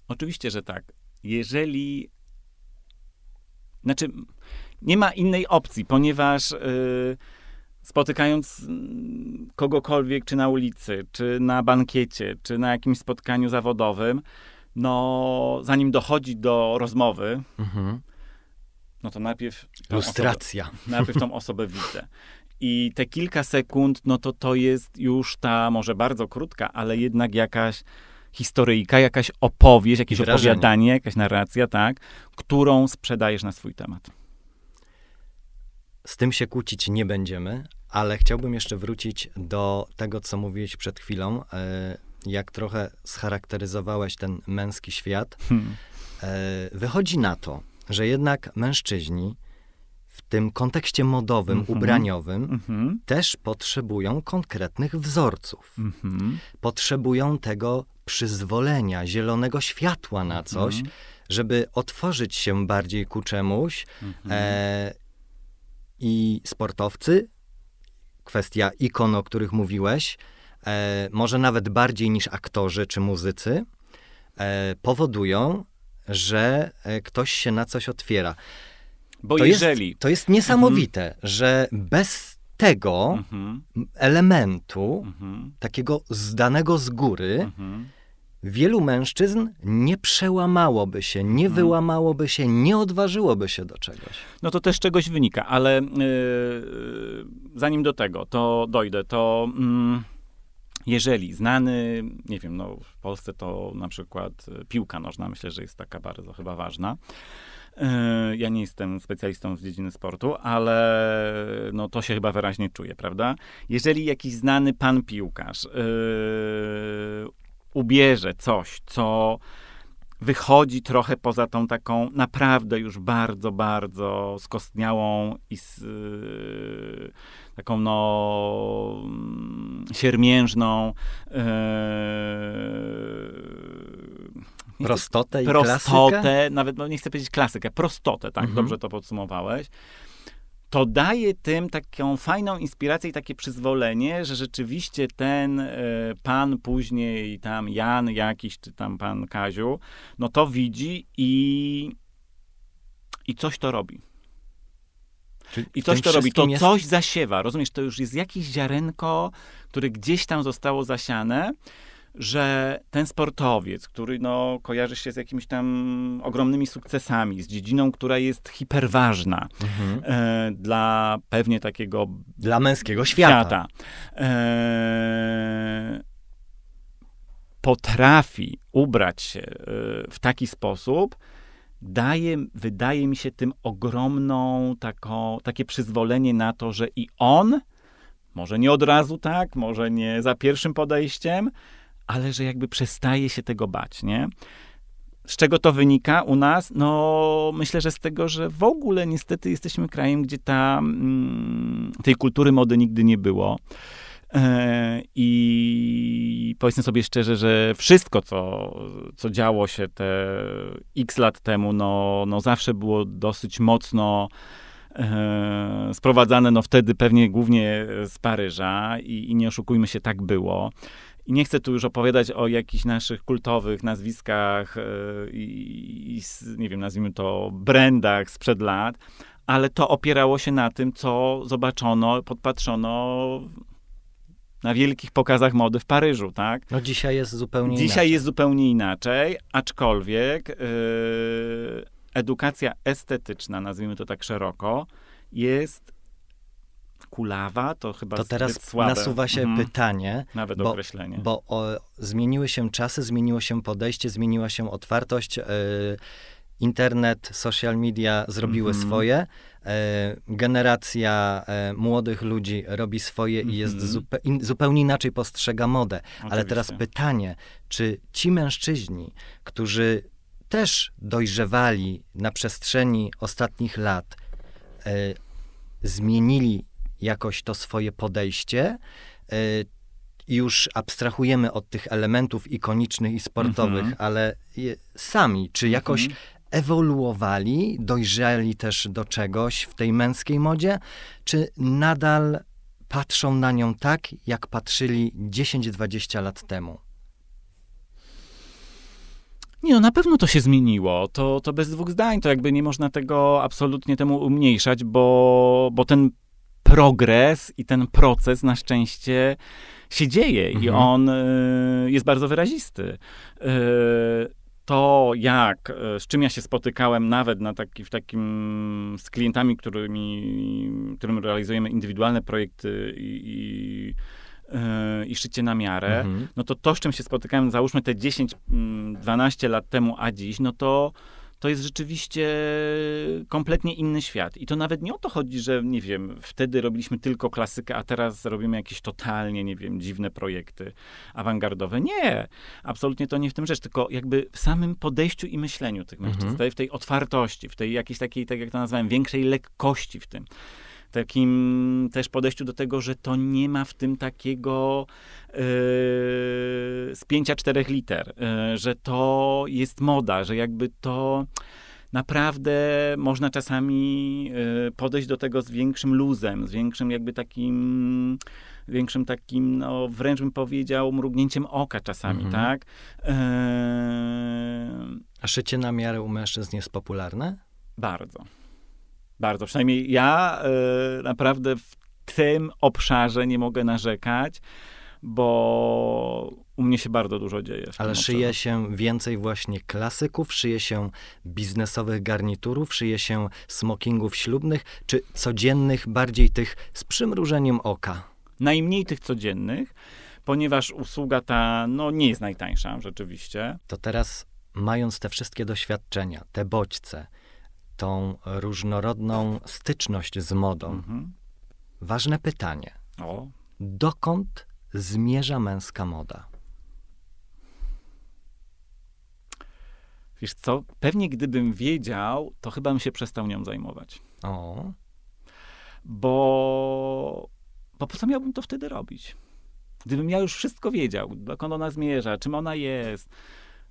Oczywiście, że tak. Jeżeli Znaczy, nie ma innej opcji, ponieważ yy, spotykając kogokolwiek, czy na ulicy, czy na bankiecie, czy na jakimś spotkaniu zawodowym, no zanim dochodzi do rozmowy, mhm. no to najpierw... Lustracja. Osobę, najpierw tą osobę widzę. I te kilka sekund, no to to jest już ta, może bardzo krótka, ale jednak jakaś historyjka, jakaś opowieść, jakieś Wrażenie. opowiadanie, jakaś narracja, tak, którą sprzedajesz na swój temat. Z tym się kłócić nie będziemy, ale chciałbym jeszcze wrócić do tego, co mówiłeś przed chwilą, jak trochę scharakteryzowałeś ten męski świat. Hmm. Wychodzi na to, że jednak mężczyźni w tym kontekście modowym, mm-hmm. ubraniowym, mm-hmm. też potrzebują konkretnych wzorców. Mm-hmm. Potrzebują tego przyzwolenia, zielonego światła na coś, mm-hmm. żeby otworzyć się bardziej ku czemuś. Mm-hmm. E, I sportowcy, kwestia ikon, o których mówiłeś, e, może nawet bardziej niż aktorzy czy muzycy, e, powodują, że ktoś się na coś otwiera. Bo to, jeżeli... jest, to jest niesamowite, mhm. że bez tego mhm. elementu, mhm. takiego zdanego z góry, mhm. wielu mężczyzn nie przełamałoby się, nie mhm. wyłamałoby się, nie odważyłoby się do czegoś. No to też czegoś wynika, ale yy, zanim do tego to dojdę, to yy, jeżeli znany, nie wiem, no w Polsce to na przykład piłka nożna, myślę, że jest taka bardzo chyba ważna. Ja nie jestem specjalistą z dziedziny sportu, ale no to się chyba wyraźnie czuje, prawda? Jeżeli jakiś znany pan piłkarz yy, ubierze coś, co wychodzi trochę poza tą taką naprawdę już bardzo, bardzo skostniałą i z, yy, taką no siermiężną yy, prostotę i prostotę, klasykę? Nawet no nie chcę powiedzieć klasykę, prostotę, tak, mhm. dobrze to podsumowałeś. To daje tym taką fajną inspirację i takie przyzwolenie, że rzeczywiście ten y, pan później, tam Jan jakiś, czy tam pan Kaziu, no to widzi i, i coś to robi. Czyli I coś to robi, to jest... coś zasiewa, rozumiesz? To już jest jakieś ziarenko, które gdzieś tam zostało zasiane, że ten sportowiec, który no, kojarzy się z jakimiś tam ogromnymi sukcesami, z dziedziną, która jest hiperważna mhm. e, dla pewnie takiego... Dla męskiego świata. świata e, potrafi ubrać się e, w taki sposób, daje, wydaje mi się, tym ogromną taką, takie przyzwolenie na to, że i on, może nie od razu tak, może nie za pierwszym podejściem, ale że jakby przestaje się tego bać, nie? Z czego to wynika u nas? No, myślę, że z tego, że w ogóle niestety jesteśmy krajem, gdzie ta, tej kultury mody nigdy nie było. I powiedzmy sobie szczerze, że wszystko, co, co działo się te x lat temu, no, no zawsze było dosyć mocno sprowadzane, no wtedy pewnie głównie z Paryża i, i nie oszukujmy się, tak było. I nie chcę tu już opowiadać o jakichś naszych kultowych nazwiskach yy, i, nie wiem, nazwijmy to brandach sprzed lat, ale to opierało się na tym, co zobaczono, podpatrzono na wielkich pokazach mody w Paryżu, tak? No dzisiaj jest zupełnie dzisiaj inaczej. jest zupełnie inaczej, aczkolwiek yy, edukacja estetyczna, nazwijmy to tak szeroko, jest kulawa, to chyba to teraz nasuwa się mhm. pytanie, nawet bo, określenie. Bo o, zmieniły się czasy, zmieniło się podejście, zmieniła się otwartość. Yy, internet, social media zrobiły mhm. swoje. Yy, generacja yy, młodych ludzi robi swoje mhm. i jest zupe, in, zupełnie inaczej postrzega modę. Oczywiście. Ale teraz pytanie, czy ci mężczyźni, którzy też dojrzewali na przestrzeni ostatnich lat, yy, zmienili jakoś to swoje podejście. Yy, już abstrahujemy od tych elementów ikonicznych i sportowych, mm-hmm. ale je, sami, czy jakoś mm-hmm. ewoluowali, dojrzeli też do czegoś w tej męskiej modzie, czy nadal patrzą na nią tak, jak patrzyli dziesięć dwadzieścia lat temu? Nie, no na pewno to się zmieniło. To, to bez dwóch zdań. To jakby nie można tego absolutnie temu umniejszać, bo, bo ten progres i ten proces na szczęście się dzieje mhm. i on y, jest bardzo wyrazisty. Y, To jak, z czym ja się spotykałem nawet na taki, w takim, z klientami, którymi, którym realizujemy indywidualne projekty i, i, yy, i szycie na miarę, mhm. no to to, z czym się spotykałem, załóżmy te dziesięć dwanaście lat temu, a dziś, no to to jest rzeczywiście kompletnie inny świat. I to nawet nie o to chodzi, że, nie wiem, wtedy robiliśmy tylko klasykę, a teraz robimy jakieś totalnie, nie wiem, dziwne projekty awangardowe. Nie, absolutnie to nie w tym rzecz, tylko jakby w samym podejściu i myśleniu tych mężczyzn, mhm. w tej otwartości, w tej jakiejś takiej, tak jak to nazwałem, większej lekkości w tym. Takim też podejściu do tego, że to nie ma w tym takiego yy, spięcia czterech liter, yy, że to jest moda, że jakby to naprawdę można czasami yy, podejść do tego z większym luzem, z większym jakby takim, większym takim, no wręcz bym powiedział, mrugnięciem oka czasami, mm-hmm. tak? Yy... A szycie na miarę u mężczyzn jest popularne? Bardzo. Bardzo. Przynajmniej ja y, naprawdę w tym obszarze nie mogę narzekać, bo u mnie się bardzo dużo dzieje. Ale szyje się więcej właśnie klasyków, szyje się biznesowych garniturów, szyje się smokingów ślubnych, czy codziennych, bardziej tych z przymrużeniem oka? Najmniej tych codziennych, ponieważ usługa ta no, nie jest najtańsza rzeczywiście. To teraz, mając te wszystkie doświadczenia, te bodźce, tą różnorodną styczność z modą. Mhm. Ważne pytanie. O. Dokąd zmierza męska moda? Wiesz co, pewnie gdybym wiedział, to chyba bym się przestał nią zajmować. O. Bo, bo po co miałbym to wtedy robić? Gdybym ja już wszystko wiedział, dokąd ona zmierza, czym ona jest,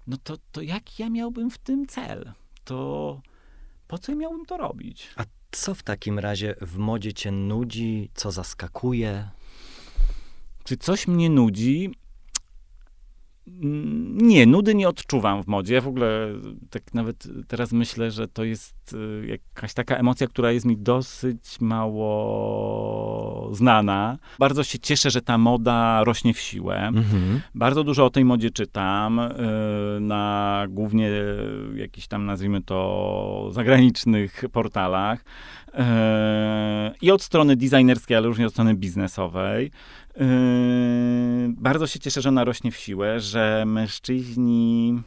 no to, to jaki ja miałbym w tym cel? To... Po co miałbym to robić? A co w takim razie w modzie cię nudzi? Co zaskakuje? Czy coś mnie nudzi? Nie, nudy nie odczuwam w modzie. Ja w ogóle tak nawet teraz myślę, że to jest jakaś taka emocja, która jest mi dosyć mało znana. Bardzo się cieszę, że ta moda rośnie w siłę. Mhm. Bardzo dużo o tej modzie czytam. Na głównie jakichś tam, nazwijmy to, zagranicznych portalach. I od strony designerskiej, ale również od strony biznesowej. Yy, bardzo się cieszę, że ona rośnie w siłę, że mężczyźni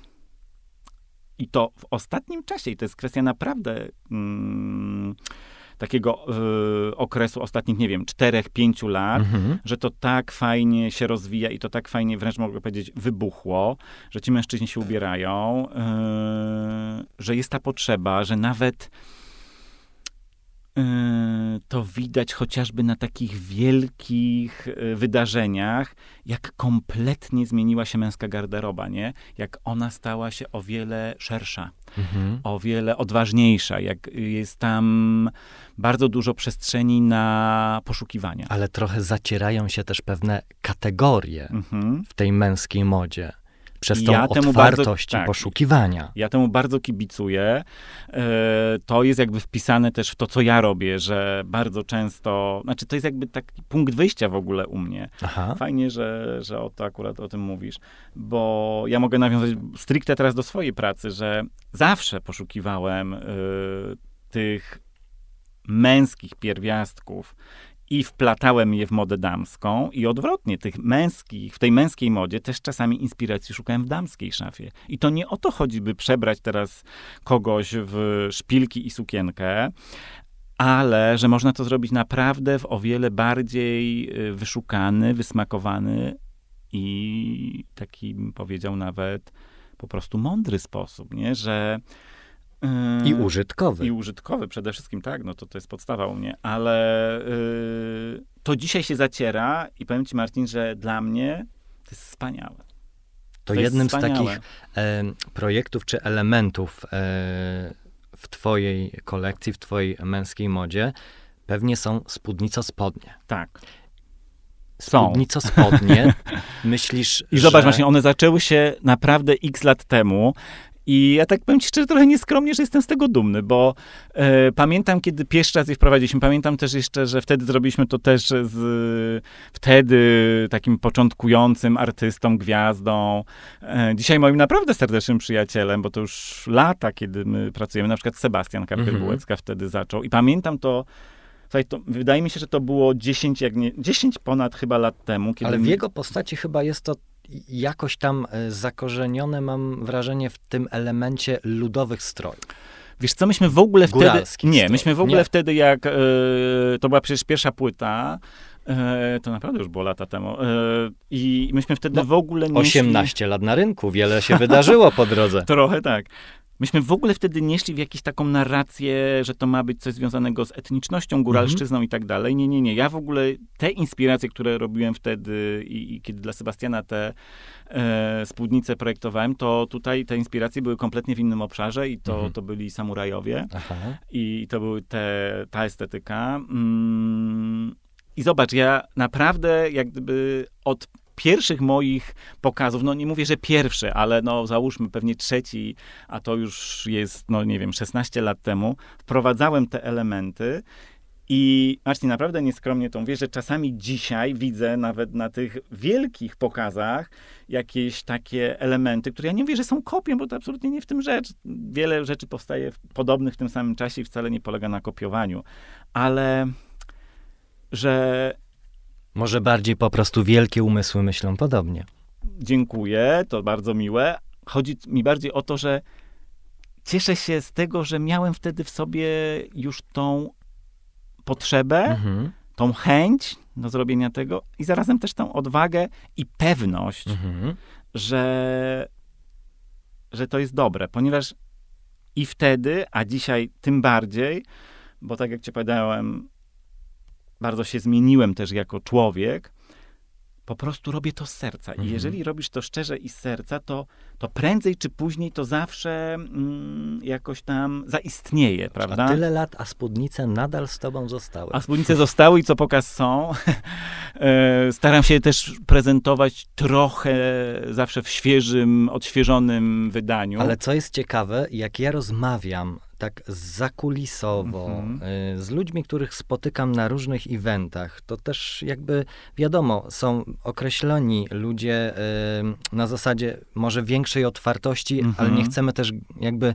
i to w ostatnim czasie, i to jest kwestia naprawdę mm, takiego yy, okresu ostatnich, nie wiem, czterech, pięciu lat, mhm. że to tak fajnie się rozwija i to tak fajnie, wręcz mogę powiedzieć, wybuchło, że ci mężczyźni się ubierają, yy, że jest ta potrzeba, że nawet to widać chociażby na takich wielkich wydarzeniach, jak kompletnie zmieniła się męska garderoba, nie? Jak ona stała się o wiele szersza, mhm. o wiele odważniejsza, jak jest tam bardzo dużo przestrzeni na poszukiwania. Ale trochę zacierają się też pewne kategorie mhm. w tej męskiej modzie. Przez tą ja otwartość i tak, poszukiwania. Ja temu bardzo kibicuję. Yy, to jest jakby wpisane też w to, co ja robię, że bardzo często... Znaczy, to jest jakby taki punkt wyjścia w ogóle u mnie. Aha. Fajnie, że, że o to akurat o tym mówisz. Bo ja mogę nawiązać stricte teraz do swojej pracy, że zawsze poszukiwałem yy, tych męskich pierwiastków i wplatałem je w modę damską i odwrotnie, tych męskich, w tej męskiej modzie też czasami inspiracji szukałem w damskiej szafie. I to nie o to chodzi, by przebrać teraz kogoś w szpilki i sukienkę, ale że można to zrobić naprawdę w o wiele bardziej wyszukany, wysmakowany i taki, bym powiedział, nawet po prostu mądry sposób, nie? Że I użytkowy. I użytkowy przede wszystkim, tak, no to, to jest podstawa u mnie, ale yy, to dzisiaj się zaciera i powiem ci, Marcin, że dla mnie to jest wspaniałe. To, to jednym jest wspaniałe. z takich e, projektów czy elementów e, w twojej kolekcji, w twojej męskiej modzie pewnie są spódnico-spodnie. Tak. Spódnico-spodnie. Myślisz, I że... zobacz, właśnie one zaczęły się naprawdę x lat temu. I ja tak powiem ci szczerze, trochę nieskromnie, że jestem z tego dumny, bo e, pamiętam, kiedy pierwszy raz je wprowadziliśmy, pamiętam też jeszcze, że wtedy zrobiliśmy to też z wtedy takim początkującym artystą, gwiazdą. E, dzisiaj moim naprawdę serdecznym przyjacielem, bo to już lata, kiedy my pracujemy, na przykład Sebastian Karpiel-Bułecka mhm. wtedy zaczął. I pamiętam to, słuchaj, to, wydaje mi się, że to było dziesięć, jak nie, dziesięć ponad chyba lat temu. Kiedy Ale w jego postaci chyba jest to jakoś tam zakorzenione, mam wrażenie, w tym elemencie ludowych strojów. Wiesz co, myśmy w ogóle wtedy... Góralski nie, stroj. myśmy w ogóle nie. wtedy, jak... Yy, to była przecież pierwsza płyta, yy, to naprawdę już było lata temu. Yy, I myśmy wtedy no, w ogóle... Nie osiemnaście szli... lat na rynku, wiele się wydarzyło po drodze. Trochę tak. Myśmy w ogóle wtedy nie szli w jakąś taką narrację, że to ma być coś związanego z etnicznością, góralszczyzną mhm. i tak dalej. Nie, nie, nie. Ja w ogóle te inspiracje, które robiłem wtedy i, i kiedy dla Sebastiana te e, spódnice projektowałem, to tutaj te inspiracje były kompletnie w innym obszarze i to, mhm. to byli samurajowie. Aha. I to były te, ta estetyka. Mm. I zobacz, ja naprawdę jak gdyby od... pierwszych moich pokazów, no nie mówię, że pierwszy, ale no załóżmy pewnie trzeci, a to już jest, no nie wiem, szesnaście lat temu, wprowadzałem te elementy i Marcin, naprawdę nieskromnie to mówię, że czasami dzisiaj widzę nawet na tych wielkich pokazach jakieś takie elementy, które ja nie mówię, że są kopią, bo to absolutnie nie w tym rzecz. Wiele rzeczy powstaje w podobnych w tym samym czasie i wcale nie polega na kopiowaniu, ale że może bardziej po prostu wielkie umysły myślą podobnie. Dziękuję, to bardzo miłe. Chodzi mi bardziej o to, że cieszę się z tego, że miałem wtedy w sobie już tą potrzebę, mhm. tą chęć do zrobienia tego i zarazem też tą odwagę i pewność, mhm. że, że to jest dobre. Ponieważ i wtedy, a dzisiaj tym bardziej, bo tak jak ci powiedziałem, bardzo się zmieniłem też jako człowiek, po prostu robię to z serca. I mhm. jeżeli robisz to szczerze i z serca, to, to prędzej czy później to zawsze mm, jakoś tam zaistnieje, prawda? A tyle lat, a spódnice nadal z tobą zostały. A spódnice zostały i co pokaz są. Staram się też prezentować trochę zawsze w świeżym, odświeżonym wydaniu. Ale co jest ciekawe, jak ja rozmawiam tak zakulisowo, mhm. y, z ludźmi, których spotykam na różnych eventach, to też jakby wiadomo, są określeni ludzie y, na zasadzie może większej otwartości, mhm. ale nie chcemy też jakby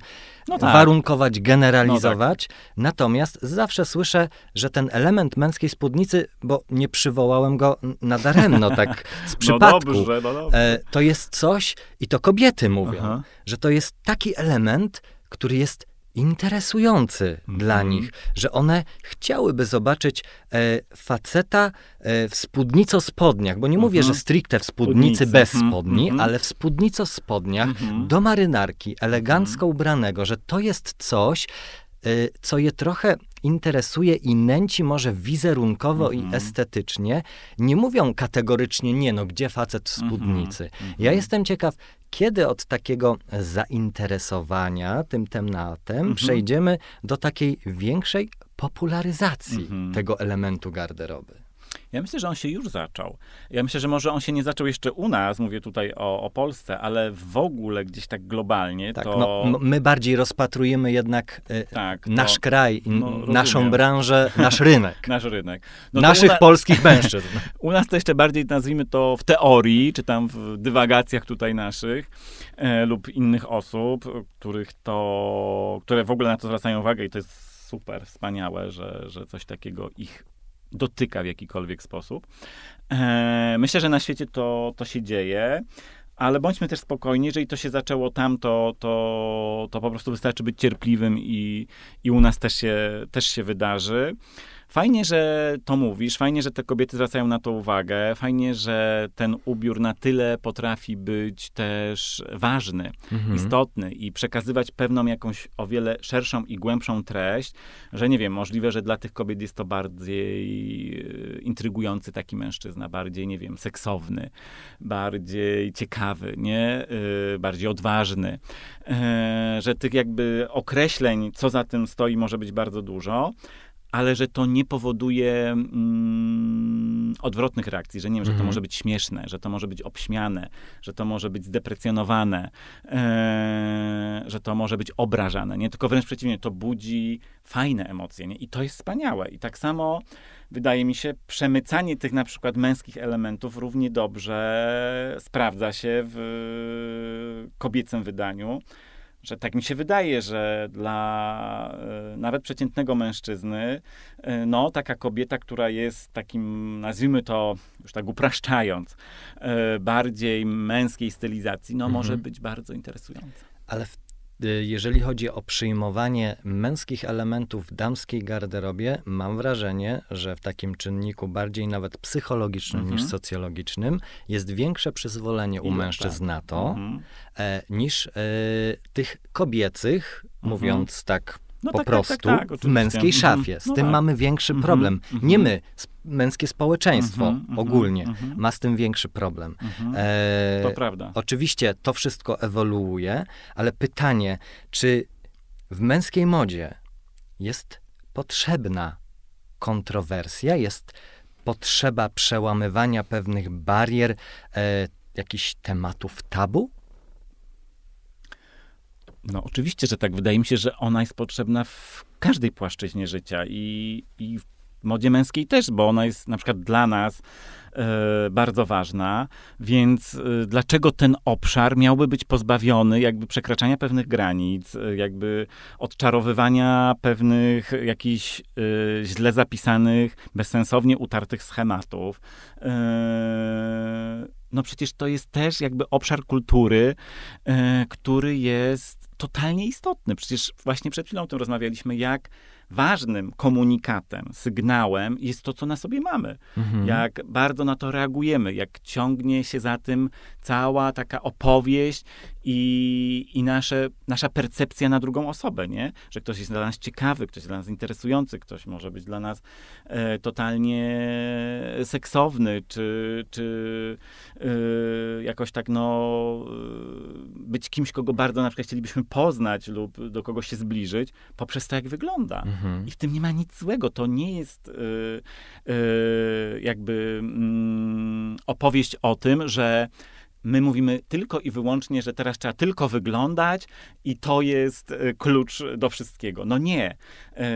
no tak. warunkować, generalizować. No tak. Natomiast zawsze słyszę, że ten element męskiej spódnicy, bo nie przywołałem go nadaremno, tak z przypadku, no dobrze, no dobrze. Y, to jest coś, i to kobiety mówią, aha. że to jest taki element, który jest interesujący mm-hmm. dla nich, że one chciałyby zobaczyć e, faceta e, w spódnico-spodniach, bo nie mm-hmm. mówię, że stricte w spódnicy, spódnicy. bez spodni, mm-hmm. ale w spódnico-spodniach mm-hmm. do marynarki, elegancko mm-hmm. ubranego, że to jest coś, e, co je trochę interesuje i nęci może wizerunkowo mm-hmm. i estetycznie. Nie mówią kategorycznie, nie no, gdzie facet w spódnicy. Mm-hmm. Ja jestem ciekaw, kiedy od takiego zainteresowania tym tematem mhm. przejdziemy do takiej większej popularyzacji mhm. tego elementu garderoby? Ja myślę, że on się już zaczął. Ja myślę, że może on się nie zaczął jeszcze u nas, mówię tutaj o, o Polsce, ale w ogóle gdzieś tak globalnie tak, to... No, my bardziej rozpatrujemy jednak y, tak, nasz to, kraj, no, naszą branżę, nasz rynek. Nasz rynek. No Naszych na... polskich mężczyzn. U nas to jeszcze bardziej, nazwijmy to w teorii, czy tam w dywagacjach tutaj naszych e, lub innych osób, których to, które w ogóle na to zwracają uwagę i to jest super, wspaniałe, że, że coś takiego ich dotyka w jakikolwiek sposób. E, myślę, że na świecie to, to się dzieje, ale bądźmy też spokojni, jeżeli to się zaczęło tam, to, to, to po prostu wystarczy być cierpliwym i, i u nas też się, też się wydarzy. Fajnie, że to mówisz, fajnie, że te kobiety zwracają na to uwagę, fajnie, że ten ubiór na tyle potrafi być też ważny, mhm. istotny i przekazywać pewną jakąś o wiele szerszą i głębszą treść, że nie wiem, możliwe, że dla tych kobiet jest to bardziej intrygujący taki mężczyzna, bardziej, nie wiem, seksowny, bardziej ciekawy, nie? Yy, bardziej odważny. Yy, że tych jakby określeń, co za tym stoi, może być bardzo dużo, ale że to nie powoduje mm, odwrotnych reakcji, że nie wiem, że to może być śmieszne, że to może być obśmiane, że to może być zdeprecjonowane, yy, że to może być obrażane, nie? Tylko wręcz przeciwnie, to budzi fajne emocje, nie? I to jest wspaniałe. I tak samo, wydaje mi się, przemycanie tych na przykład męskich elementów równie dobrze sprawdza się w kobiecym wydaniu. Że tak mi się wydaje, że dla y, nawet przeciętnego mężczyzny, y, no taka kobieta, która jest takim, nazwijmy to, już tak upraszczając, y, bardziej męskiej stylizacji, no mhm. może być bardzo interesująca. Ale w, y, jeżeli chodzi o przyjmowanie męskich elementów w damskiej garderobie, mam wrażenie, że w takim czynniku bardziej nawet psychologicznym mhm. niż socjologicznym jest większe przyzwolenie u I mężczyzn tak. na to, mhm. niż y, tych kobiecych, mhm. mówiąc tak no po tak, prostu, tak, tak, tak, w męskiej szafie. Z no tym tak. mamy większy mhm. problem. Mhm. Nie my, męskie społeczeństwo mhm. ogólnie mhm. ma z tym większy problem. Mhm. E, to prawda. Oczywiście to wszystko ewoluuje, ale pytanie, czy w męskiej modzie jest potrzebna kontrowersja, jest potrzeba przełamywania pewnych barier, e, jakichś tematów tabu? No oczywiście, że tak. Wydaje mi się, że ona jest potrzebna w każdej płaszczyźnie życia i, i w modzie męskiej też, bo ona jest na przykład dla nas y, bardzo ważna, więc y, dlaczego ten obszar miałby być pozbawiony jakby przekraczania pewnych granic, y, jakby odczarowywania pewnych jakichś y, źle zapisanych, bezsensownie utartych schematów. Y, no przecież to jest też jakby obszar kultury, y, który jest totalnie istotny. Przecież właśnie przed chwilą o tym rozmawialiśmy, jak ważnym komunikatem, sygnałem jest to, co na sobie mamy. Mhm. Jak bardzo na to reagujemy, jak ciągnie się za tym cała taka opowieść i, i nasze, nasza percepcja na drugą osobę, nie? Że ktoś jest dla nas ciekawy, ktoś jest dla nas interesujący, ktoś może być dla nas e, totalnie seksowny, czy, czy e, jakoś tak, no, być kimś, kogo bardzo na przykład chcielibyśmy poznać lub do kogoś się zbliżyć, poprzez to, jak wygląda. Mhm. I w tym nie ma nic złego. To nie jest y, y, jakby y, opowieść o tym, że my mówimy tylko i wyłącznie, że teraz trzeba tylko wyglądać i to jest klucz do wszystkiego. No nie.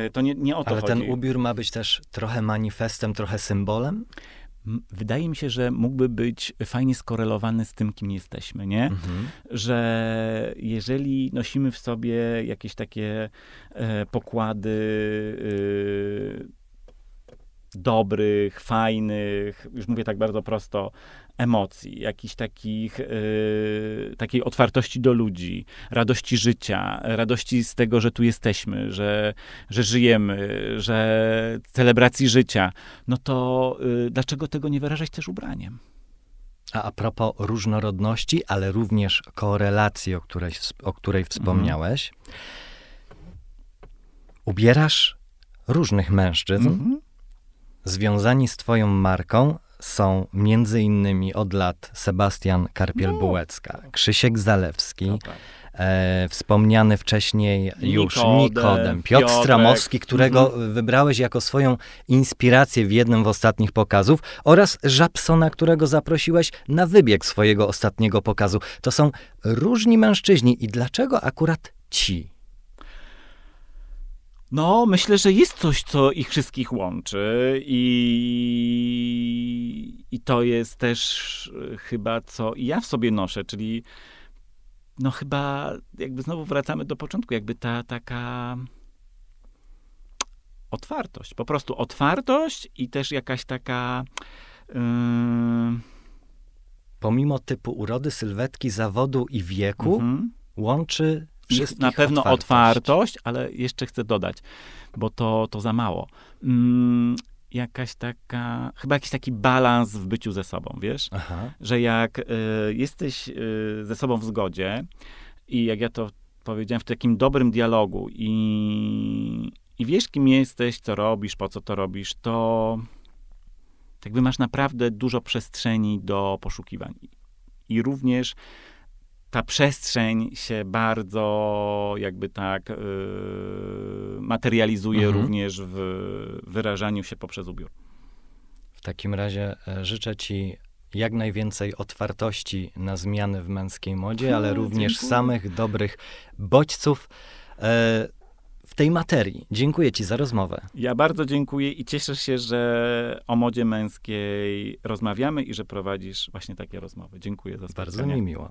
Y, to nie, nie o to Ale chodzi. Ale ten ubiór ma być też trochę manifestem, trochę symbolem? Wydaje mi się, że mógłby być fajnie skorelowany z tym, kim jesteśmy, nie? Mhm. Że jeżeli nosimy w sobie jakieś takie e, pokłady e, dobrych, fajnych, już mówię tak bardzo prosto, emocji, jakichś takich, y, takiej otwartości do ludzi, radości życia, radości z tego, że tu jesteśmy, że, że żyjemy, że celebracji życia, no to y, dlaczego tego nie wyrażać też ubraniem? A, a propos różnorodności, ale również korelacji, o której, o której wspomniałeś, mhm. ubierasz różnych mężczyzn, mhm. związani z twoją marką, są między innymi od lat Sebastian Karpiel-Bułecka, no. Krzysiek Zalewski, no tak. e, wspomniany wcześniej już Nikodem, Nikodem Piotr Piotrek. Stramowski, którego mm-hmm. wybrałeś jako swoją inspirację w jednym z ostatnich pokazów, oraz Żabsona, którego zaprosiłeś na wybieg swojego ostatniego pokazu. To są różni mężczyźni i dlaczego akurat ci? No, myślę, że jest coś, co ich wszystkich łączy i, i to jest też chyba, co i ja w sobie noszę, czyli no chyba jakby znowu wracamy do początku, jakby ta taka otwartość, po prostu otwartość i też jakaś taka... Yy... Pomimo typu urody, sylwetki, zawodu i wieku mhm. łączy... Jest na pewno otwartość. otwartość, ale jeszcze chcę dodać, bo to, to za mało. Mm, jakaś taka, chyba jakiś taki balans w byciu ze sobą, wiesz? Aha. Że jak y, jesteś y, ze sobą w zgodzie i jak ja to powiedziałem, w takim dobrym dialogu i, i wiesz, kim jesteś, co robisz, po co to robisz, to jakby masz naprawdę dużo przestrzeni do poszukiwań. I również ta przestrzeń się bardzo jakby tak yy, materializuje mhm. również w wyrażaniu się poprzez ubiór. W takim razie życzę ci jak najwięcej otwartości na zmiany w męskiej modzie, ale również Dziękuję. samych dobrych bodźców e, w tej materii. Dziękuję ci za rozmowę. Ja bardzo dziękuję i cieszę się, że o modzie męskiej rozmawiamy i że prowadzisz właśnie takie rozmowy. Dziękuję za spotkanie. Bardzo mi miło.